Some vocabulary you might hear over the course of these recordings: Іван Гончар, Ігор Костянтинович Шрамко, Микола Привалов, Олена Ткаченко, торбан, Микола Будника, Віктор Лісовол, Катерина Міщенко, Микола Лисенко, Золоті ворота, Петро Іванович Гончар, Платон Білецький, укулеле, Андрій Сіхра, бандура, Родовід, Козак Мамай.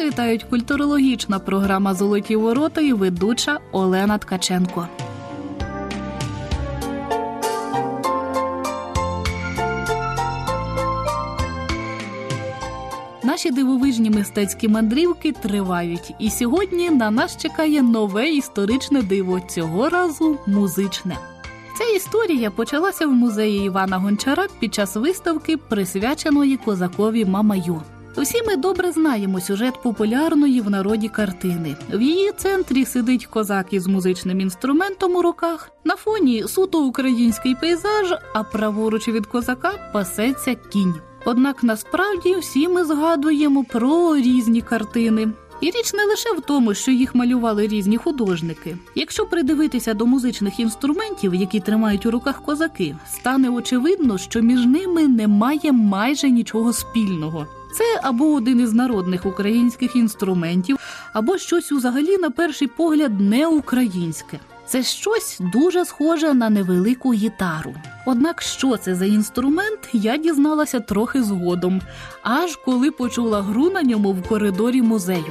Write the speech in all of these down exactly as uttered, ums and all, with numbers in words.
Вас вітають культурологічна програма «Золоті ворота» і ведуча Олена Ткаченко. Наші дивовижні мистецькі мандрівки тривають. І сьогодні на нас чекає нове історичне диво, цього разу музичне. Ця історія почалася в музеї Івана Гончара під час виставки, присвяченої козакові Мамаю. Усі ми добре знаємо сюжет популярної в народі картини. В її центрі сидить козак із музичним інструментом у руках, на фоні суто український пейзаж, а праворуч від козака пасеться кінь. Однак насправді всі ми згадуємо про різні картини. І річ не лише в тому, що їх малювали різні художники. Якщо придивитися до музичних інструментів, які тримають у руках козаки, стане очевидно, що між ними немає майже нічого спільного. Це або один із народних українських інструментів, або щось взагалі на перший погляд не українське. Це щось дуже схоже на невелику гітару. Однак що це за інструмент, я дізналася трохи згодом, аж коли почула гру на ньому в коридорі музею.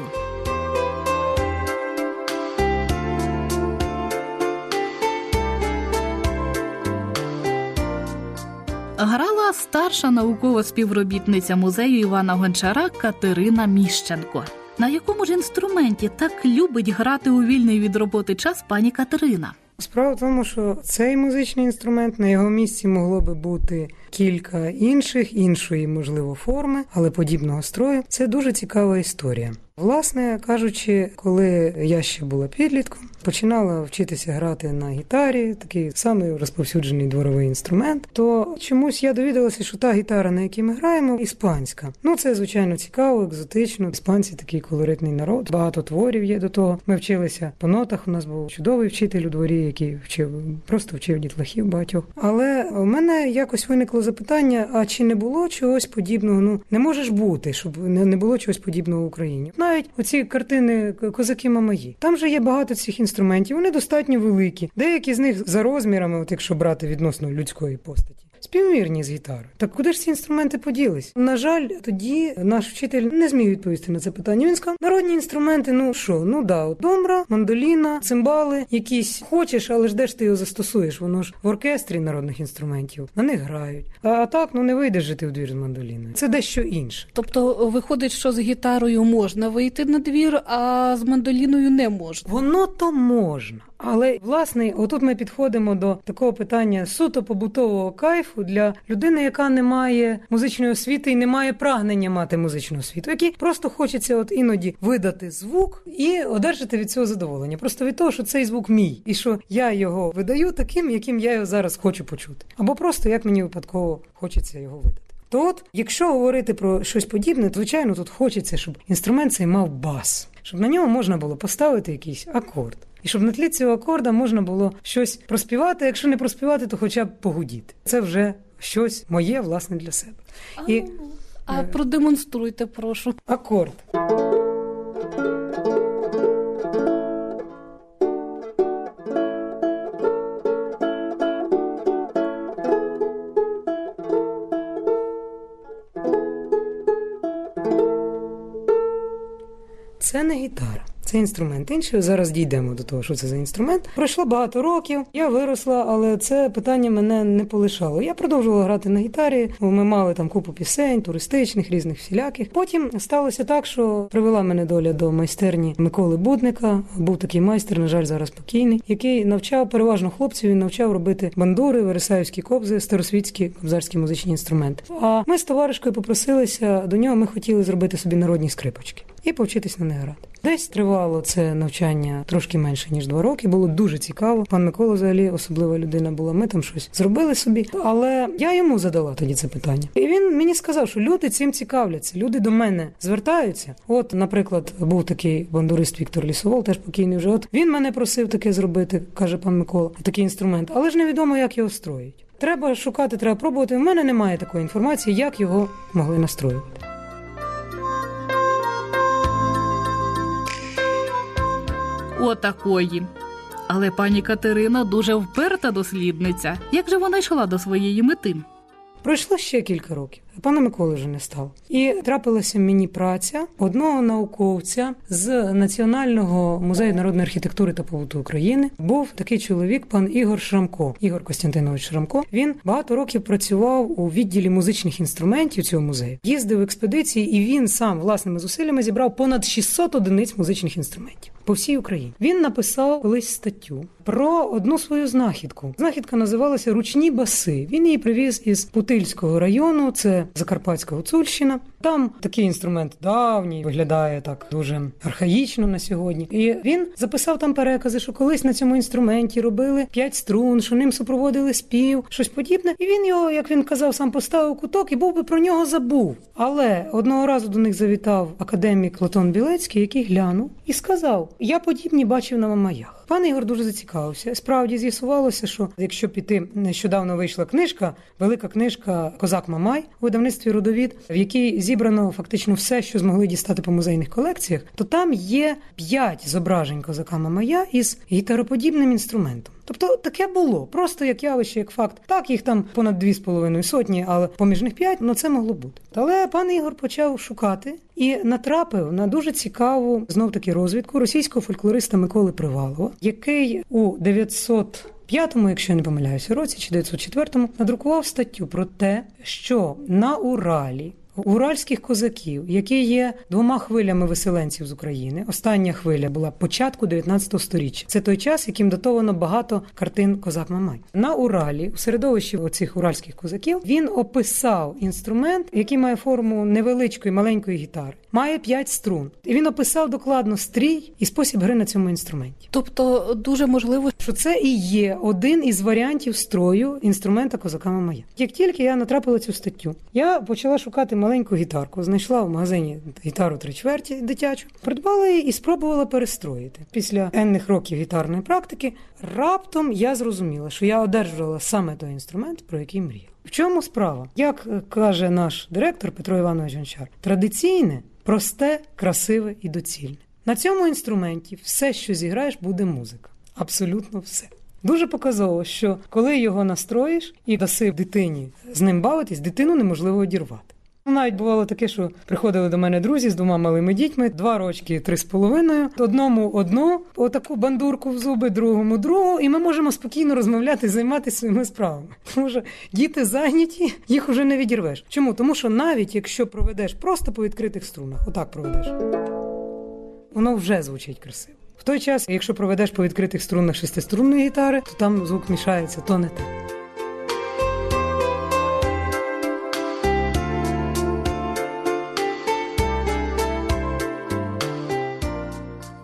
Грала старша наукова співробітниця музею Івана Гончара Катерина Міщенко. На якому ж інструменті так любить грати у вільний від роботи час пані Катерина? Справа в тому, що цей музичний інструмент, на його місці могло би бути кілька інших, іншої, можливо, форми, але подібного строю. Це дуже цікава історія. Власне кажучи, коли я ще була підлітком, починала вчитися грати на гітарі, такий самий розповсюджений дворовий інструмент, то чомусь я довідалася, що та гітара, на якій ми граємо, іспанська. Ну, це, звичайно, цікаво, екзотично. Іспанці такий колоритний народ, багато творів є до того. Ми вчилися по нотах, у нас був чудовий вчитель у дворі, який вчив, просто вчив дітлахів багатьох. Але у мене якось виникло запитання, а чи не було чогось подібного, ну, не може ж бути, щоб не було чогось подібного в Україні. Навіть оці картини «Козаки Мамаї». Там же є багато цих інструментів, вони достатньо великі. Деякі з них за розмірами, от якщо брати відносно людської постаті, співмірні з гітарою. Так куди ж ці інструменти поділись? На жаль, тоді наш вчитель не зміг відповісти на це питання. Він сказав, народні інструменти, ну що, ну да, от домбра, мандоліна, цимбали, якісь хочеш, але ж де ж ти його застосуєш? Воно ж в оркестрі народних інструментів, на них грають. А так, ну не вийдеш жити в двір з мандоліною. Це дещо інше. Тобто виходить, що з гітарою можна вийти на двір, а з мандоліною не можна? Воно то можна. Але, власне, отут ми підходимо до такого питання суто побутового кайфу для людини, яка не має музичної освіти і не має прагнення мати музичну освіту, якій просто хочеться от іноді видати звук і одержати від цього задоволення. Просто від того, що цей звук мій, і що я його видаю таким, яким я його зараз хочу почути. Або просто, як мені випадково, хочеться його видати. То от, якщо говорити про щось подібне, звичайно, тут хочеться, щоб інструмент цей мав бас, щоб на нього можна було поставити якийсь акорд. І щоб на тлі цього акорда можна було щось проспівати, якщо не проспівати, то хоча б погудіти. Це вже щось моє, власне, для себе. А, І, а е... продемонструйте, прошу. Акорд. Це не гітара. Це інструмент інший. Зараз дійдемо до того, що це за інструмент. Пройшло багато років, я виросла, але це питання мене не полишало. Я продовжувала грати на гітарі, ми мали там купу пісень, туристичних, різних всіляких. Потім сталося так, що привела мене доля до майстерні Миколи Будника. Був такий майстер, на жаль, зараз покійний, який навчав переважно хлопців, він навчав робити бандури, вересаївські кобзи, старосвітські кобзарські музичні інструменти. А ми з товаришкою попросилися до нього, ми хотіли зробити собі народні скрипочки і повчитись на них грати. Десь тривало це навчання трошки менше, ніж два роки. Було дуже цікаво. Пан Микола взагалі особлива людина була. Ми там щось зробили собі. Але я йому задала тоді це питання. І він мені сказав, що люди цим цікавляться. Люди до мене звертаються. От, наприклад, був такий бандурист Віктор Лісовол, теж покійний вже. От він мене просив таке зробити, каже пан Микола, такий інструмент. Але ж невідомо, як його строїть. Треба шукати, треба пробувати. У мене немає такої інформації, як його могли настроювати. Отакої. Але пані Катерина дуже вперта дослідниця. Як же вона йшла до своєї мети? Пройшло ще кілька років, пана Миколи вже не стало. І трапилася мені праця одного науковця з Національного музею народної архітектури та побуту України. Був такий чоловік, пан Ігор Шрамко, Ігор Костянтинович Шрамко. Він багато років працював у відділі музичних інструментів цього музею, їздив в експедиції, і він сам власними зусиллями зібрав понад шістсот одиниць музичних інструментів по всій Україні. Він написав колись статтю про одну свою знахідку. Знахідка називалася «Ручні баси». Він її привіз із Путильського району, це Закарпатська Гуцульщина. Там такий інструмент давній, виглядає так дуже архаїчно на сьогодні. І він записав там перекази, що колись на цьому інструменті робили п'ять струн, що ним супроводили спів, щось подібне. І він його, як він казав, сам поставив куток і був би про нього забув. Але одного разу до них завітав академік Платон Білецький, який глянув і сказав: «Я подібні бачив на Мамаях». Пан Ігор дуже зацікавився. Справді з'ясувалося, що якщо піти, нещодавно вийшла книжка, велика книжка «Козак Мамай» у видавництві «Родовід», в якій зібрано фактично все, що змогли дістати по музейних колекціях, то там є п'ять зображень козака Мамая із гітароподібним інструментом. Тобто таке було, просто як явище, як факт. Так, їх там понад дві з половиною сотні, але поміж них п'ять, ну це могло бути. Але пан Ігор почав шукати і натрапив на дуже цікаву, знов-таки, розвідку російського фольклориста Миколи Привалова, який у дев'ятсот п'ятому, якщо я не помиляюся, році, чи дев'ятсот четвертому, надрукував статтю про те, що на Уралі уральських козаків, які є двома хвилями виселенців з України. Остання хвиля була початку дев'ятнадцятого сторіччя. Це той час, яким датовано багато картин «Козак Мамай». На Уралі, у середовищі оцих уральських козаків, він описав інструмент, який має форму невеличкої, маленької гітари. Має п'ять струн. І він описав докладно стрій і спосіб гри на цьому інструменті. Тобто дуже можливо, що це і є один із варіантів строю інструмента козака Мамая. Як тільки я натрапила цю статтю, я почала шукати маленьку гітарку, знайшла в магазині гітару три чверті дитячу, придбала її і спробувала перестроїти. Після енних років гітарної практики раптом я зрозуміла, що я одержувала саме той інструмент, про який мріяла. В чому справа? Як каже наш директор Петро Іванович Гончар, традиційне, просте, красиве і доцільне. На цьому інструменті все, що зіграєш, буде музика. Абсолютно все. Дуже показово, що коли його настроїш і даси дитині з ним бавитись, дитину неможливо одірвати. Навіть бувало таке, що приходили до мене друзі з двома малими дітьми, два рочки, три з половиною, одному одну, отаку бандурку в зуби, другому другу, і ми можемо спокійно розмовляти, займатися своїми справами. Тому що діти зайняті, їх уже не відірвеш. Чому? Тому що навіть якщо проведеш просто по відкритих струнах, отак проведеш, воно вже звучить красиво. В той час, якщо проведеш по відкритих струнах шестиструнної гітари, то там звук мішається, то не те.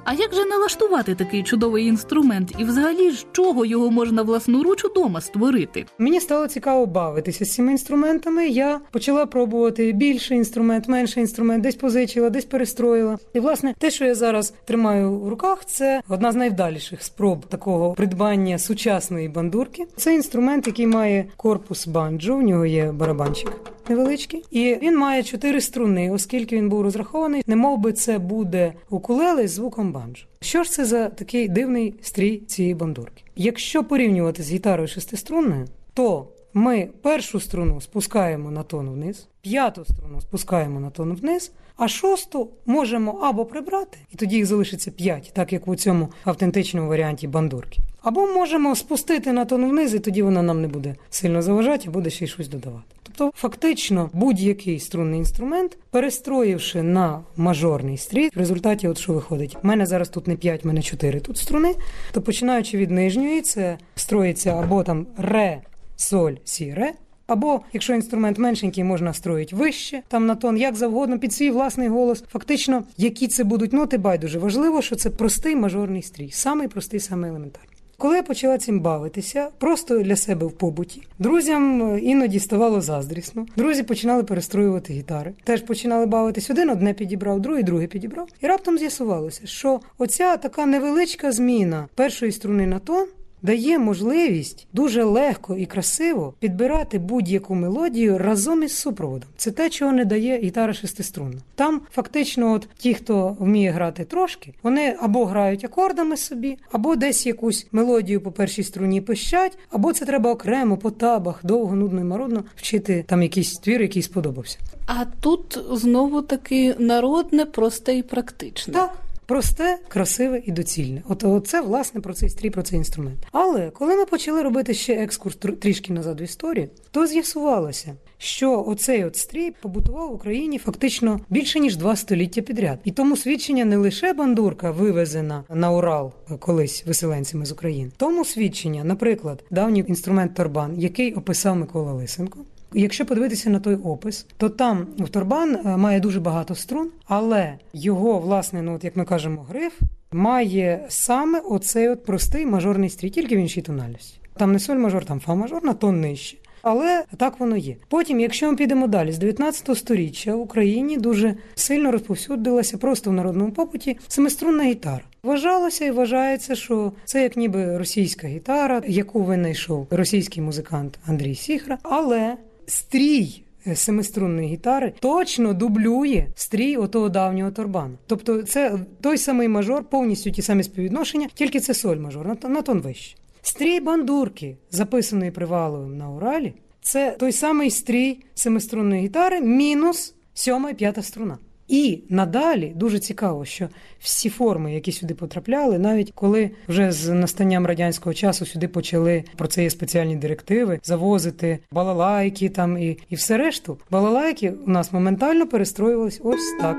А як же налаштувати такий чудовий інструмент? І взагалі, з чого його можна власноруч удома створити? Мені стало цікаво бавитися з цими інструментами. Я почала пробувати більший інструмент, менший інструмент, десь позичила, десь перестроїла. І, власне, те, що я зараз тримаю в руках, це одна з найвдаліших спроб такого придбання сучасної бандурки. Це інструмент, який має корпус банджо, в нього є барабанчик невеличкий. І він має чотири струни, оскільки він був розрахований, немов би це буде укулеле з звуком банджо. Що ж це за такий дивний стрій цієї бандурки? Якщо порівнювати з гітарою шестиструнною, то ми першу струну спускаємо на тон вниз, п'яту струну спускаємо на тон вниз, а шосту можемо або прибрати, і тоді їх залишиться п'ять, так як у цьому автентичному варіанті бандурки. Або можемо спустити на тон вниз, і тоді вона нам не буде сильно заважати, а буде ще й щось додавати. Тобто, фактично, будь-який струнний інструмент, перестроївши на мажорний стрій, в результаті от що виходить. У мене зараз тут не п'ять, в мене чотири тут струни, то починаючи від нижньої, це строїться або там ре, соль, сі, ре, або, якщо інструмент меншенький, можна строїти вище, там на тон, як завгодно, під свій власний голос. Фактично, які це будуть ноти, байдуже. Важливо, що це простий мажорний стрій, самий простий, самий елементарний. Коли я почала цим бавитися, просто для себе в побуті, друзям іноді ставало заздрісно. Друзі починали перестроювати гітари. Теж починали бавитись. Один одне підібрав, другий друге підібрав. І раптом з'ясувалося, що оця така невеличка зміна першої струни на тон дає можливість дуже легко і красиво підбирати будь-яку мелодію разом із супроводом. Це те, чого не дає гітара шестиструнна. Там фактично от ті, хто вміє грати трошки, вони або грають акордами собі, або десь якусь мелодію по першій струні пищать, або це треба окремо по табах, довго, нудно і марудно вчити там якийсь твір, який сподобався. А тут знову-таки народне, просте і практичне. Так. Просте, красиве і доцільне. От це, власне, про цей стрій, про цей інструмент. Але коли ми почали робити ще екскурс трішки назад в історії, то з'ясувалося, що оцей от стрій побутував в Україні фактично більше, ніж два століття підряд. І тому свідчення не лише бандурка, вивезена на Урал колись виселенцями з України. Тому свідчення, наприклад, давній інструмент торбан, який описав Микола Лисенко. Якщо подивитися на той опис, то там в торбан має дуже багато струн, але його, власне, ну, от, як ми кажемо, гриф має саме оцей от простий мажорний стрій, тільки в іншій тональності. Там не соль мажор, там фа мажор, на тон нижче. Але так воно є. Потім, якщо ми підемо далі, з дев'ятнадцятого сторіччя в Україні дуже сильно розповсюдилася просто в народному попиті семиструнна гітара. Вважалося і вважається, що це як ніби російська гітара, яку винайшов російський музикант Андрій Сіхра, але стрій семиструнної гітари точно дублює стрій отого давнього торбана. Тобто це той самий мажор, повністю ті самі співвідношення, тільки це соль мажор, на тон вище. Стрій бандурки, записаний Приваловим на Уралі, це той самий стрій семиструнної гітари мінус сьома і п'ята струна. І надалі дуже цікаво, що всі форми, які сюди потрапляли, навіть коли вже з настанням радянського часу сюди почали, про це є спеціальні директиви, завозити балалайки там і, і все решту, балалайки у нас моментально перестроювалися ось так.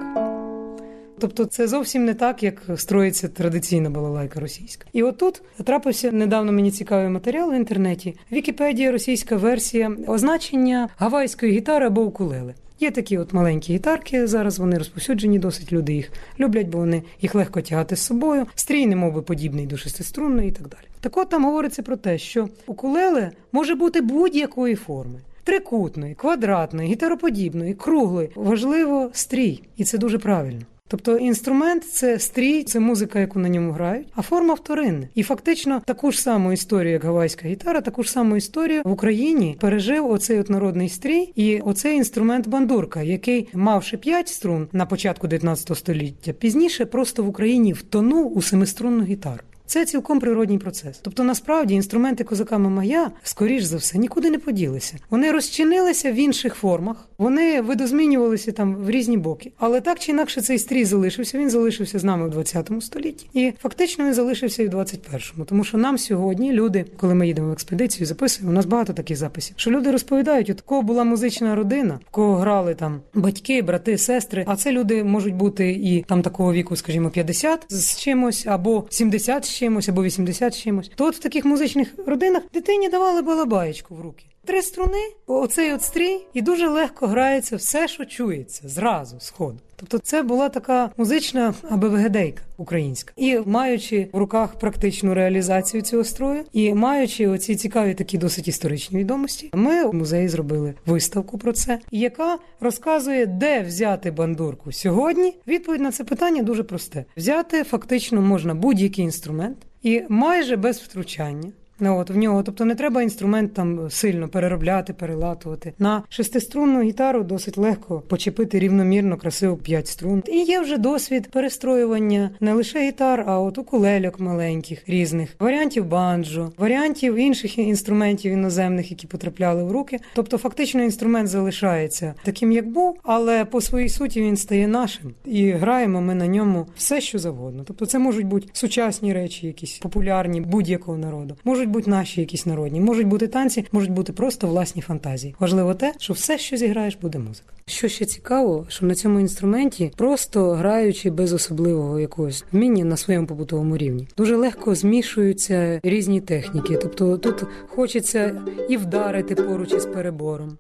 Тобто це зовсім не так, як строїться традиційна балалайка російська. І отут трапився недавно мені цікавий матеріал в інтернеті. Вікіпедія, російська версія, означення гавайської гітари або укулеле. Є такі от маленькі гітарки, зараз вони розповсюджені досить, люди їх люблять, бо вони їх легко тягати з собою, стрій не мов би подібний до шестиструнної і так далі. Так от там говориться про те, що укулеле може бути будь-якої форми. Трикутної, квадратної, гітароподібної, круглої. Важливо стрій, і це дуже правильно. Тобто інструмент – це стрій, це музика, яку на ньому грають, а форма вторинна. І фактично таку ж саму історію, як гавайська гітара, таку ж саму історію в Україні пережив оцей от народний стрій і оцей інструмент бандурка, який, мавши п'ять струн на початку дев'ятнадцятого століття, пізніше просто в Україні втонув у семиструнну гітару. Це цілком природній процес. Тобто, насправді, інструменти козака Мамая, скоріш за все, нікуди не поділися. Вони розчинилися в інших формах, вони видозмінювалися там в різні боки. Але так чи інакше цей стрій залишився, він залишився з нами у двадцятому столітті. І фактично він залишився і в двадцять першому. Тому що нам сьогодні люди, коли ми їдемо в експедицію, записуємо, у нас багато таких записів, що люди розповідають, от кого була музична родина, в кого грали там батьки, брати, сестри, а це люди можуть бути і там такого віку, скажімо, п'ятдесят з чимось, або сімдесят чимось, або вісімдесят чимось, то от в таких музичних родинах дитині давали балабаєчку в руки. Три струни, оцей от стрій, і дуже легко грається все, що чується, зразу, з ходу. Тобто це була така музична абвгдейка українська. І маючи в руках практичну реалізацію цього строю, і маючи оці цікаві такі досить історичні відомості, ми в музеї зробили виставку про це, яка розказує, де взяти бандурку сьогодні. Відповідь на це питання дуже просте. Взяти фактично можна будь-який інструмент, і майже без втручання. Ну, от в нього, тобто не треба інструмент там сильно переробляти, перелатувати. На шестиструнну гітару досить легко почепити рівномірно, красиво п'ять струн. І є вже досвід перестроювання не лише гітар, а от укулельок маленьких, різних, варіантів банджо, варіантів інших інструментів іноземних, які потрапляли в руки. Тобто фактично інструмент залишається таким, як був, але по своїй суті він стає нашим. І граємо ми на ньому все, що завгодно. Тобто це можуть бути сучасні речі якісь, популярні будь-якого народу. Можуть бути наші якісь народні, можуть бути танці, можуть бути просто власні фантазії. Важливо те, що все, що зіграєш, буде музика. Що ще цікаво, що на цьому інструменті, просто граючи без особливого якогось вміння на своєму побутовому рівні, дуже легко змішуються різні техніки. Тобто тут хочеться і вдарити поруч із перебором.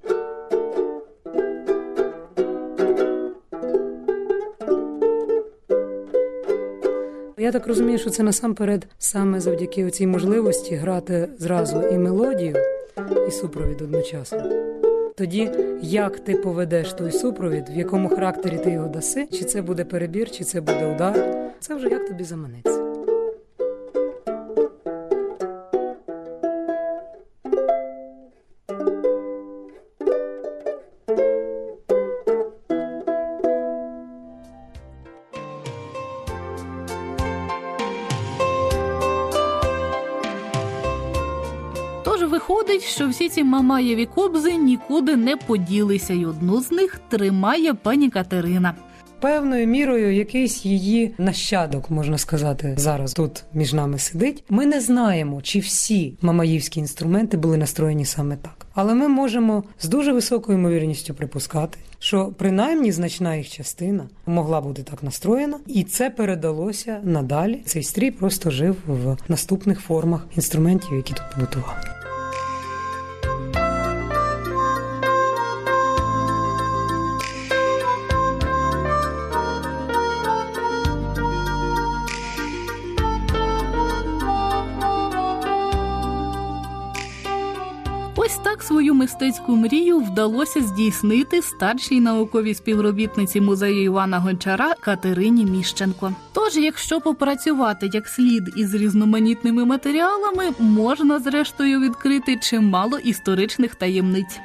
Я так розумію, що це насамперед саме завдяки цій можливості грати зразу і мелодію, і супровід одночасно. Тоді, як ти поведеш той супровід, в якому характері ти його даси, чи це буде перебір, чи це буде удар, це вже як тобі заманеться. Тож виходить, що всі ці мамаєві кобзи нікуди не поділися, і одну з них тримає пані Катерина. Певною мірою якийсь її нащадок, можна сказати, зараз тут між нами сидить. Ми не знаємо, чи всі мамаївські інструменти були настроєні саме так. Але ми можемо з дуже високою ймовірністю припускати, що принаймні значна їх частина могла бути так настроєна, і це передалося надалі. Цей стрій просто жив в наступних формах інструментів, які тут побутували. Ось так свою мистецьку мрію вдалося здійснити старшій науковій співробітниці музею Івана Гончара Катерині Міщенко. Тож, якщо попрацювати як слід із різноманітними матеріалами, можна зрештою відкрити чимало історичних таємниць.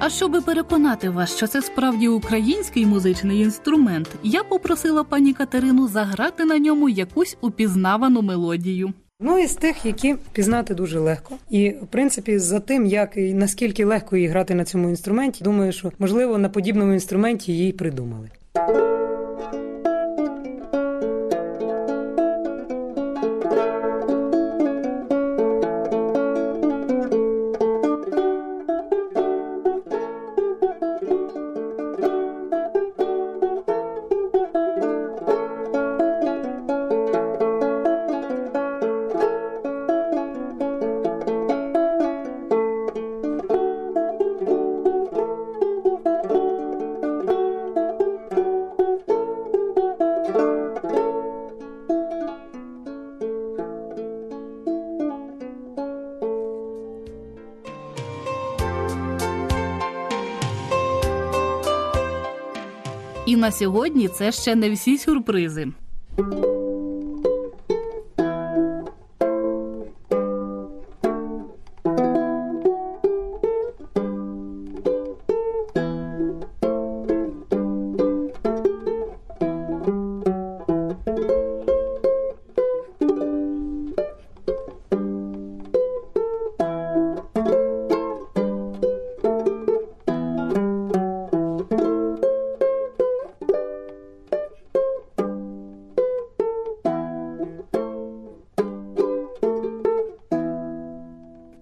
А щоби переконати вас, що це справді український музичний інструмент, я попросила пані Катерину заграти на ньому якусь упізнавану мелодію. Ну, із тих, які пізнати дуже легко. І, в принципі, за тим, як і наскільки легко її грати на цьому інструменті, думаю, що, можливо, на подібному інструменті її придумали. І на сьогодні це ще не всі сюрпризи.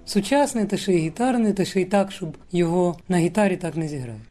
Сучасний, та ще й гітарний, та ще й так, щоб його на гітарі так не зіграєш.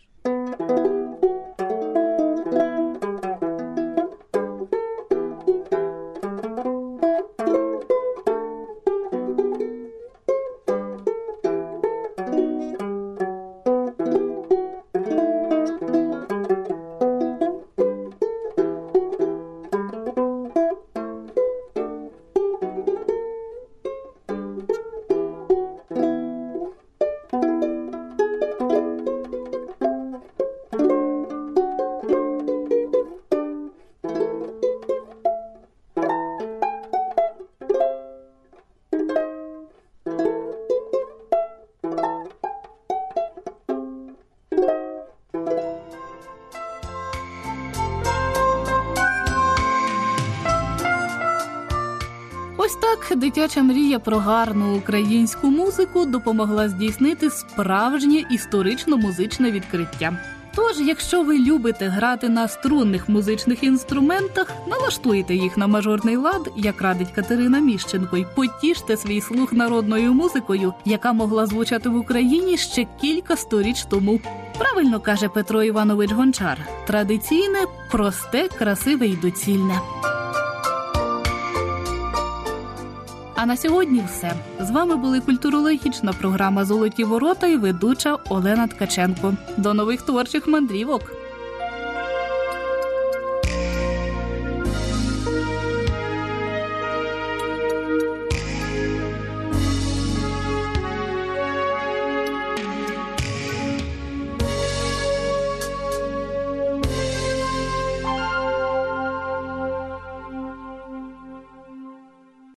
Ось так дитяча мрія про гарну українську музику допомогла здійснити справжнє історично-музичне відкриття. Тож, якщо ви любите грати на струнних музичних інструментах, налаштуйте їх на мажорний лад, як радить Катерина Міщенко, і потіште свій слух народною музикою, яка могла звучати в Україні ще кілька сторіч тому. Правильно каже Петро Іванович Гончар, традиційне, просте, красиве і доцільне. А на сьогодні все. З вами була культурологічна програма «Золоті ворота» і ведуча Олена Ткаченко. До нових творчих мандрівок!